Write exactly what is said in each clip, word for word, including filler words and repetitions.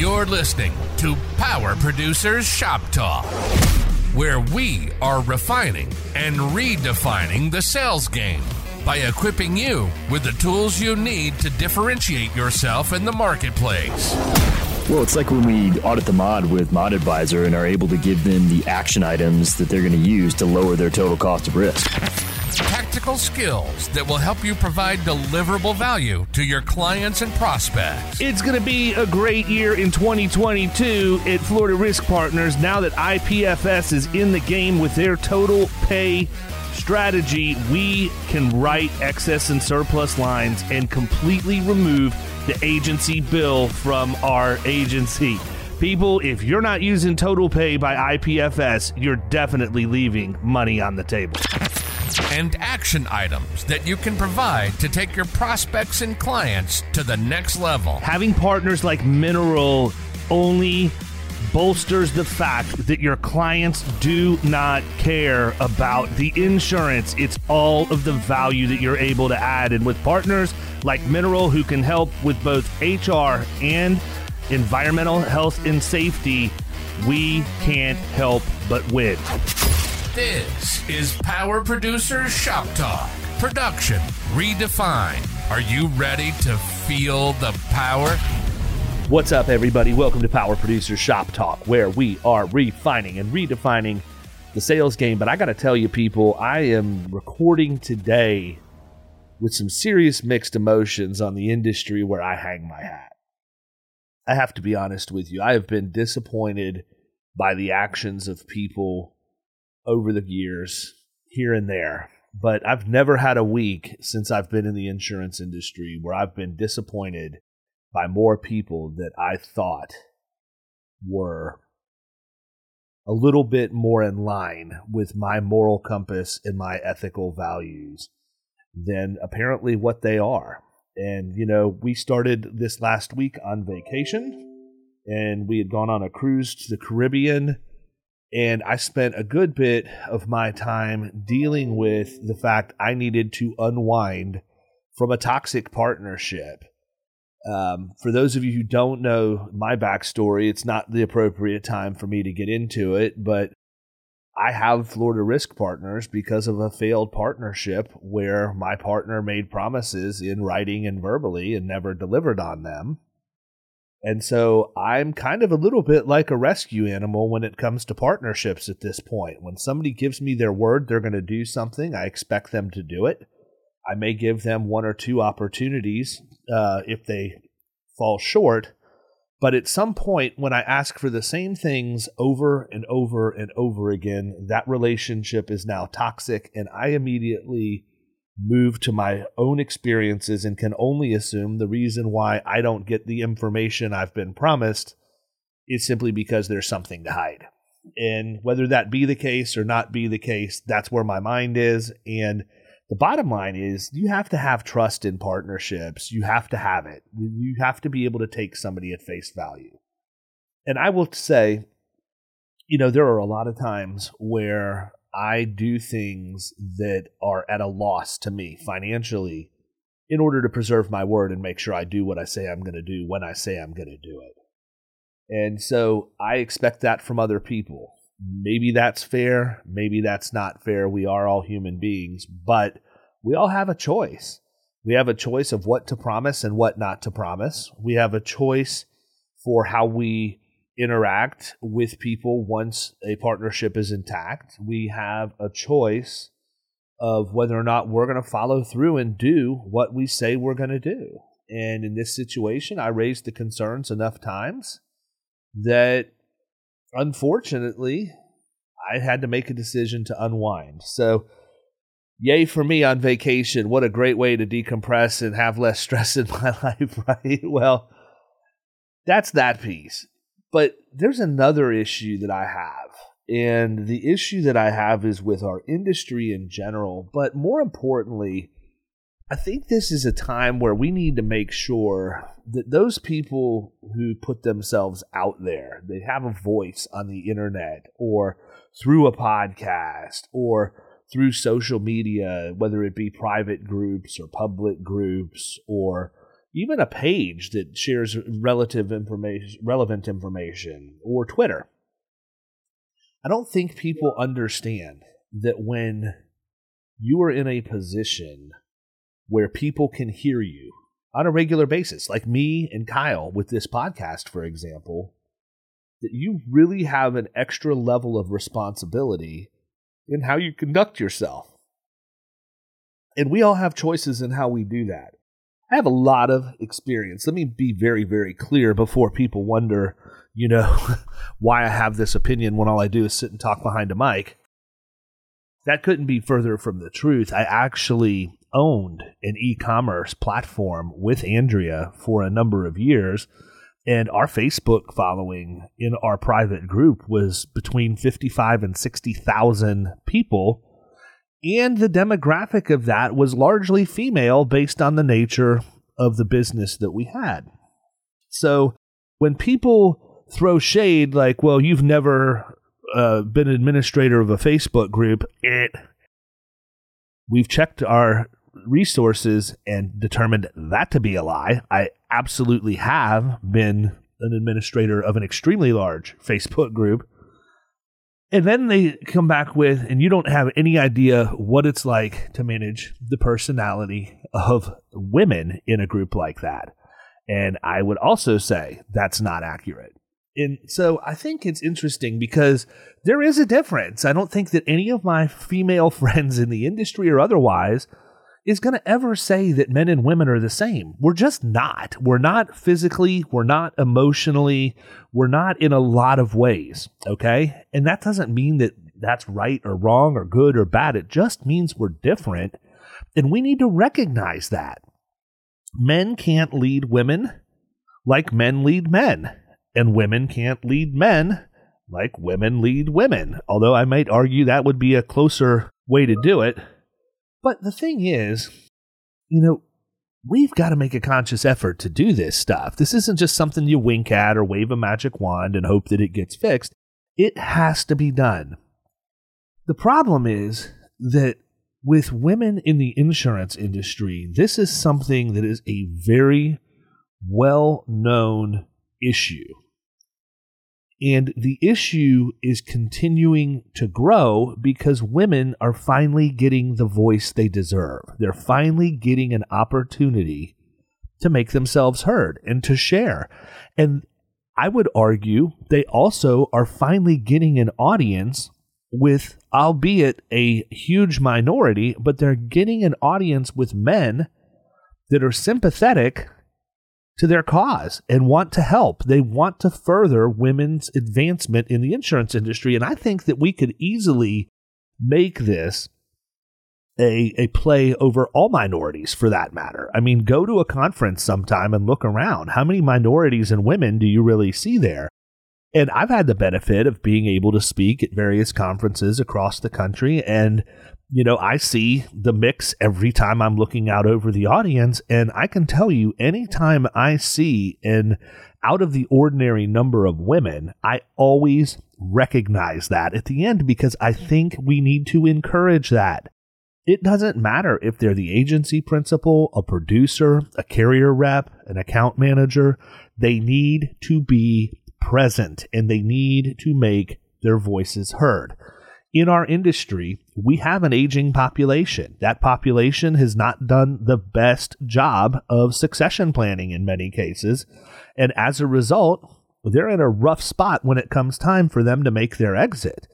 You're listening to Power Producers Shop Talk, where we are refining and redefining the sales game by equipping you with the tools you need to differentiate yourself in the marketplace. Well, it's like when we audit the mod with Mod Advisor and are able to give them the action items that they're going to use to lower their total cost of risk. Tactical skills that will help you provide deliverable value to your clients and prospects. It's going to be a great year in twenty twenty-two at Florida Risk Partners now that I P F S is in the game with their total pay strategy. We can write excess and surplus lines and completely remove the agency bill from our agency. People, if you're not using total pay by I P F S, you're definitely leaving money on the table. And action items that you can provide to take your prospects and clients to the next level. Having partners like Mineral only bolsters the fact that your clients do not care about the insurance. It's all of the value that you're able to add. And with partners like Mineral, who can help with both H R and environmental health and safety, we can't help but win. This is Power Producers Shop Talk. Production redefined. Are you ready to feel the power? What's up, everybody? Welcome to Power Producers Shop Talk, where we are refining and redefining the sales game. But I got to tell you, people, I am recording today with some serious mixed emotions on the industry where I hang my hat. I have to be honest with you. I have been disappointed by the actions of people over the years, here and there. But I've never had a week since I've been in the insurance industry where I've been disappointed by more people that I thought were a little bit more in line with my moral compass and my ethical values than apparently what they are. And, you know, we started this last week on vacation, and we had gone on a cruise to the Caribbean. And I spent a good bit of my time dealing with the fact I needed to unwind from a toxic partnership. Um, for those of you who don't know my backstory, it's not the appropriate time for me to get into it, but I have Florida Risk Partners because of a failed partnership where my partner made promises in writing and verbally and never delivered on them. And so I'm kind of a little bit like a rescue animal when it comes to partnerships at this point. When somebody gives me their word they're going to do something, I expect them to do it. I may give them one or two opportunities uh, if they fall short. But at some point, when I ask for the same things over and over and over again, that relationship is now toxic, and I immediately move to my own experiences and can only assume the reason why I don't get the information I've been promised is simply because there's something to hide. And whether that be the case or not be the case, that's where my mind is. And the bottom line is you have to have trust in partnerships. You have to have it. You have to be able to take somebody at face value. And I will say, you know, there are a lot of times where I do things that are at a loss to me financially in order to preserve my word and make sure I do what I say I'm going to do when I say I'm going to do it. And so I expect that from other people. Maybe that's fair. Maybe that's not fair. We are all human beings, but we all have a choice. We have a choice of what to promise and what not to promise. We have a choice for how we interact with people once a partnership is intact. We have a choice of whether or not we're going to follow through and do what we say we're going to do. And in this situation, I raised the concerns enough times that unfortunately I had to make a decision to unwind. So yay for me on vacation. What a great way to decompress and have less stress in my life, right? Well, that's that piece. But there's another issue that I have, and the issue that I have is with our industry in general, but more importantly, I think this is a time where we need to make sure that those people who put themselves out there, they have a voice on the internet or through a podcast or through social media, whether it be private groups or public groups or even a page that shares relative information, relevant information, or Twitter. I don't think people understand that when you are in a position where people can hear you on a regular basis, like me and Kyle with this podcast, for example, that you really have an extra level of responsibility in how you conduct yourself. And we all have choices in how we do that. I have a lot of experience. Let me be very, very clear before people wonder, you know, why I have this opinion when all I do is sit and talk behind a mic. That couldn't be further from the truth. I actually owned an e-commerce platform with Andrea for a number of years, and our Facebook following in our private group was between fifty-five and sixty thousand people. And the demographic of that was largely female based on the nature of the business that we had. So when people throw shade like, well, you've never uh, been an administrator of a Facebook group, eh, we've checked our resources and determined that to be a lie. I absolutely have been an administrator of an extremely large Facebook group. And then they come back with, and you don't have any idea what it's like to manage the personality of women in a group like that. And I would also say that's not accurate. And so I think it's interesting because there is a difference. I don't think that any of my female friends in the industry or otherwise is going to ever say that men and women are the same. We're just not. We're not physically, we're not emotionally, we're not in a lot of ways, okay? And that doesn't mean that that's right or wrong or good or bad. It just means we're different, and we need to recognize that. Men can't lead women like men lead men, and women can't lead men like women lead women, although I might argue that would be a closer way to do it. But the thing is, you know, we've got to make a conscious effort to do this stuff. This isn't just something you wink at or wave a magic wand and hope that it gets fixed. It has to be done. The problem is that with women in the insurance industry, this is something that is a very well-known issue. And the issue is continuing to grow because women are finally getting the voice they deserve. They're finally getting an opportunity to make themselves heard and to share. And I would argue they also are finally getting an audience with, albeit a huge minority, but they're getting an audience with men that are sympathetic to their cause and want to help. They want to further women's advancement in the insurance industry. And I think that we could easily make this a, a play over all minorities for that matter. I mean, go to a conference sometime and look around. How many minorities and women do you really see there? And I've had the benefit of being able to speak at various conferences across the country. And, you know, I see the mix every time I'm looking out over the audience, and I can tell you anytime I see an out of the ordinary number of women, I always recognize that at the end because I think we need to encourage that. It doesn't matter if they're the agency principal, a producer, a carrier rep, an account manager. They need to be present and they need to make their voices heard. In our industry, we have an aging population. That population has not done the best job of succession planning in many cases. And as a result, they're in a rough spot when it comes time for them to make their exit.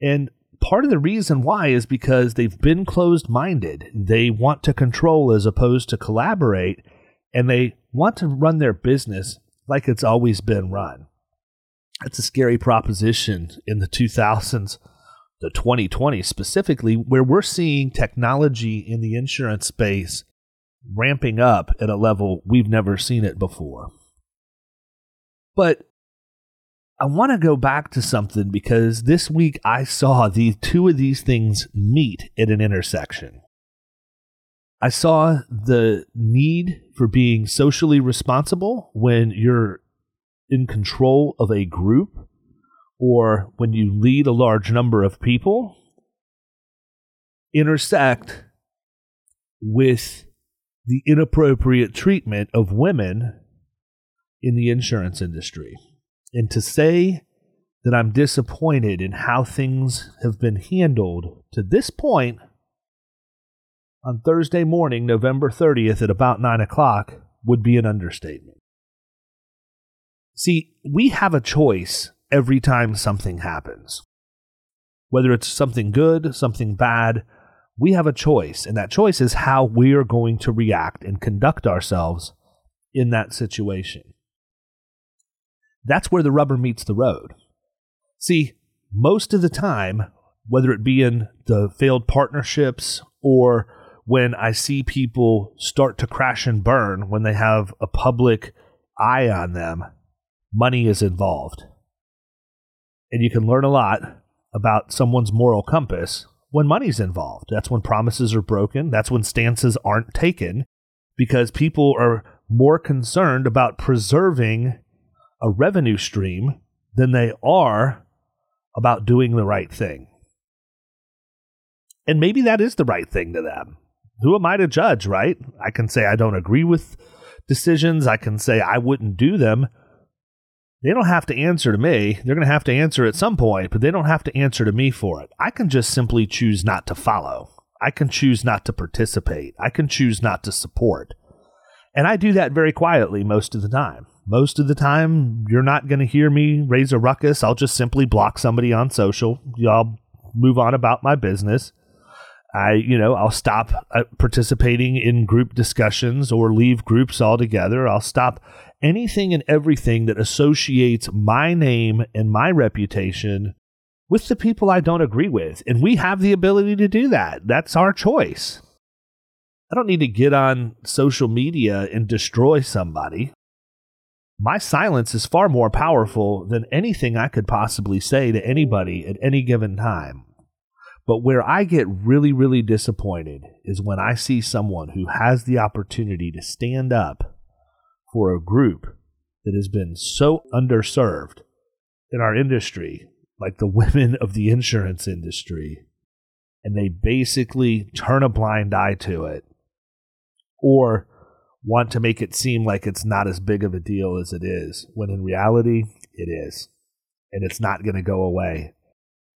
And part of the reason why is because they've been closed-minded. They want to control as opposed to collaborate, and they want to run their business like it's always been run. That's a scary proposition in the two thousands. The twenty twenty specifically, where we're seeing technology in the insurance space ramping up at a level we've never seen it before. But I want to go back to something because this week I saw the two of these things meet at an intersection. I saw the need for being socially responsible when you're in control of a group, or when you lead a large number of people, intersect with the inappropriate treatment of women in the insurance industry. And to say that I'm disappointed in how things have been handled to this point, on Thursday morning, November thirtieth at about nine o'clock, would be an understatement. See, we have a choice every time something happens. Whether it's something good, something bad, we have a choice, and that choice is how we are going to react and conduct ourselves in that situation. That's where the rubber meets the road. See, most of the time, whether it be in the failed partnerships or when I see people start to crash and burn when they have a public eye on them, money is involved. And you can learn a lot about someone's moral compass when money's involved. That's when promises are broken. That's when stances aren't taken, because people are more concerned about preserving a revenue stream than they are about doing the right thing. And maybe that is the right thing to them. Who am I to judge, right? I can say I don't agree with decisions. I can say I wouldn't do them. They don't have to answer to me. They're going to have to answer at some point, but they don't have to answer to me for it. I can just simply choose not to follow. I can choose not to participate. I can choose not to support. And I do that very quietly most of the time. Most of the time, you're not going to hear me raise a ruckus. I'll just simply block somebody on social. I'll move on about my business. I, you know, I'll stop uh, participating in group discussions or leave groups altogether. I'll stop anything and everything that associates my name and my reputation with the people I don't agree with. And we have the ability to do that. That's our choice. I don't need to get on social media and destroy somebody. My silence is far more powerful than anything I could possibly say to anybody at any given time. But where I get really, really disappointed is when I see someone who has the opportunity to stand up for a group that has been so underserved in our industry, like the women of the insurance industry, and they basically turn a blind eye to it or want to make it seem like it's not as big of a deal as it is, when in reality, it is. And it's not going to go away.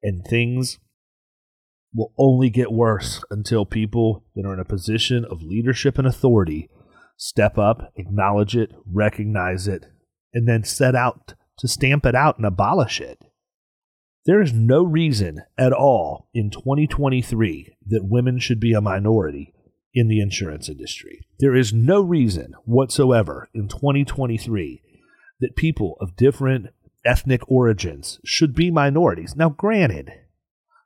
And things will only get worse until people that are in a position of leadership and authority step up, acknowledge it, recognize it, and then set out to stamp it out and abolish it. There is no reason at all in twenty twenty-three that women should be a minority in the insurance industry. There is no reason whatsoever in twenty twenty-three that people of different ethnic origins should be minorities. Now, granted,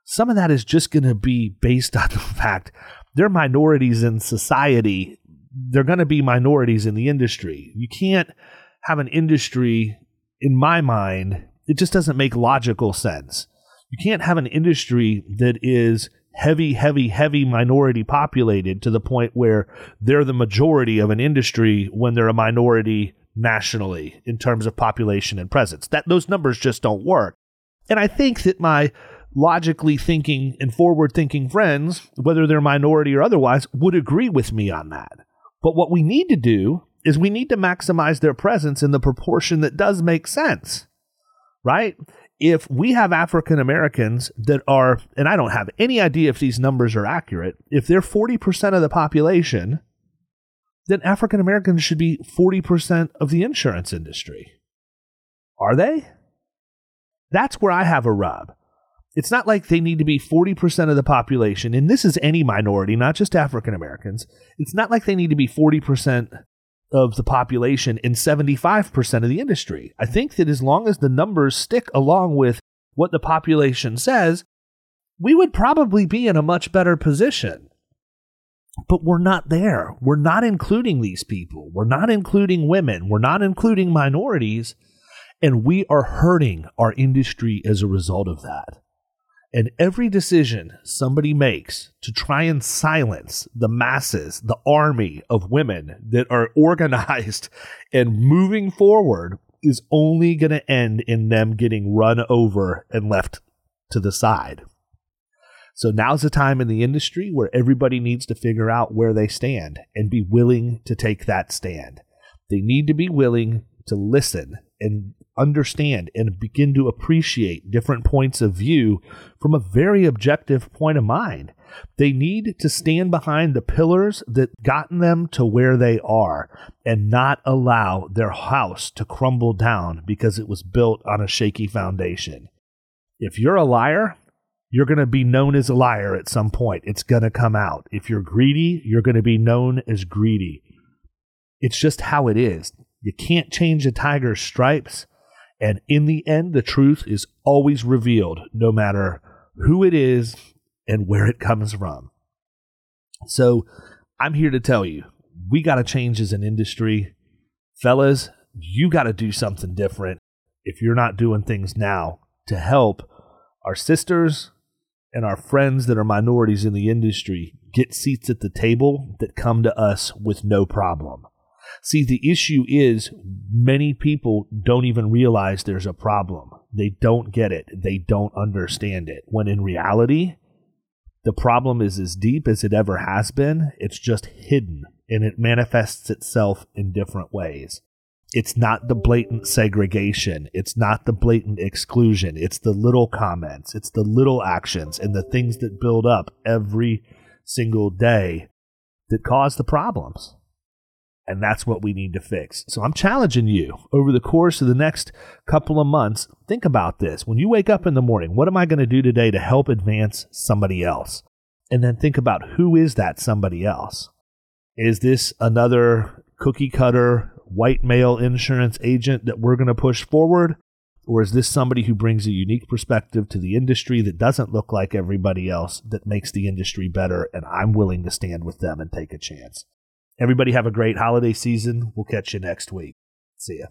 some of that is just going to be based on the fact they're minorities in society. They're going to be minorities in the industry. You can't have an industry, in my mind, it just doesn't make logical sense. You can't have an industry that is heavy, heavy, heavy minority populated to the point where they're the majority of an industry when they're a minority nationally in terms of population and presence. That those numbers just don't work. And I think that my logically thinking and forward-thinking friends, whether they're minority or otherwise, would agree with me on that. But what we need to do is we need to maximize their presence in the proportion that does make sense, right? If we have African Americans that are, and I don't have any idea if these numbers are accurate, if they're forty percent of the population, then African Americans should be forty percent of the insurance industry. Are they? That's where I have a rub. It's not like they need to be forty percent of the population, and this is any minority, not just African Americans. It's not like they need to be forty percent of the population and seventy-five percent of the industry. I think that as long as the numbers stick along with what the population says, we would probably be in a much better position. But we're not there. We're not including these people. We're not including women. We're not including minorities, and we are hurting our industry as a result of that. And every decision somebody makes to try and silence the masses, the army of women that are organized and moving forward, is only going to end in them getting run over and left to the side. So now's the time in the industry where everybody needs to figure out where they stand and be willing to take that stand. They need to be willing to listen and understand and begin to appreciate different points of view from a very objective point of mind. They need to stand behind the pillars that gotten them to where they are and not allow their house to crumble down because it was built on a shaky foundation. If you're a liar, you're going to be known as a liar at some point. It's going to come out. If you're greedy, you're going to be known as greedy. It's just how it is. You can't change a tiger's stripes. And in the end, the truth is always revealed, no matter who it is and where it comes from. So I'm here to tell you, we got to change as an industry. Fellas, you got to do something different if you're not doing things now to help our sisters and our friends that are minorities in the industry get seats at the table that come to us with no problem. See, the issue is many people don't even realize there's a problem. They don't get it. They don't understand it. When in reality, the problem is as deep as it ever has been. It's just hidden, and it manifests itself in different ways. It's not the blatant segregation. It's not the blatant exclusion. It's the little comments. It's the little actions and the things that build up every single day that cause the problems. And that's what we need to fix. So I'm challenging you over the course of the next couple of months. Think about this. When you wake up in the morning, what am I going to do today to help advance somebody else? And then think about who is that somebody else? Is this another cookie cutter white male insurance agent that we're going to push forward? Or is this somebody who brings a unique perspective to the industry that doesn't look like everybody else, that makes the industry better? And I'm willing to stand with them and take a chance. Everybody have a great holiday season. We'll catch you next week. See ya.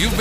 You've